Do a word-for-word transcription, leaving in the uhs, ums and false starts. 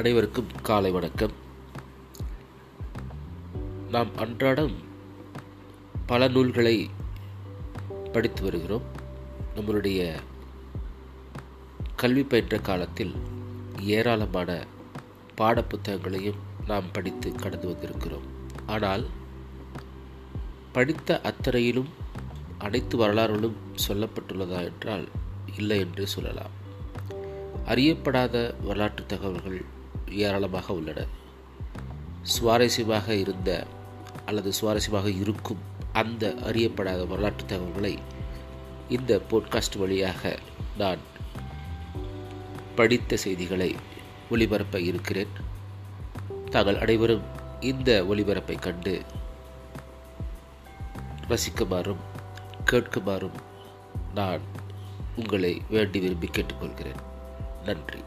அனைவருக்கும் காலை வணக்கம். நாம் அன்றாடம் பல நூல்களை படித்து வருகிறோம். நம்மளுடைய கல்வி பயின்ற காலத்தில் ஏராளமான பாடப்புத்தகங்களையும் நாம் படித்து கடந்து வந்திருக்கிறோம். ஆனால் படித்த அத்தனையிலும் அனைத்து வரலாறுகளும் சொல்லப்பட்டுள்ளதா என்றால் இல்லை என்று சொல்லலாம். அறியப்படாத வரலாற்று தகவல்கள் ஏராளமாக உள்ளன. சுவாரஸ்யமாக இருந்த அல்லது சுவாரஸ்யமாக இருக்கும் அந்த அறியப்படாத வரலாற்று தகவல்களை இந்த போட்காஸ்ட் வழியாக நான் படித்த செய்திகளை ஒளிபரப்ப இருக்கிறேன். தாங்கள் அனைவரும் இந்த ஒளிபரப்பை கண்டு ரசிக்குமாறும் கேட்குமாறும் நான் உங்களை வேண்டி விரும்பி கேட்டுக்கொள்கிறேன். நன்றி.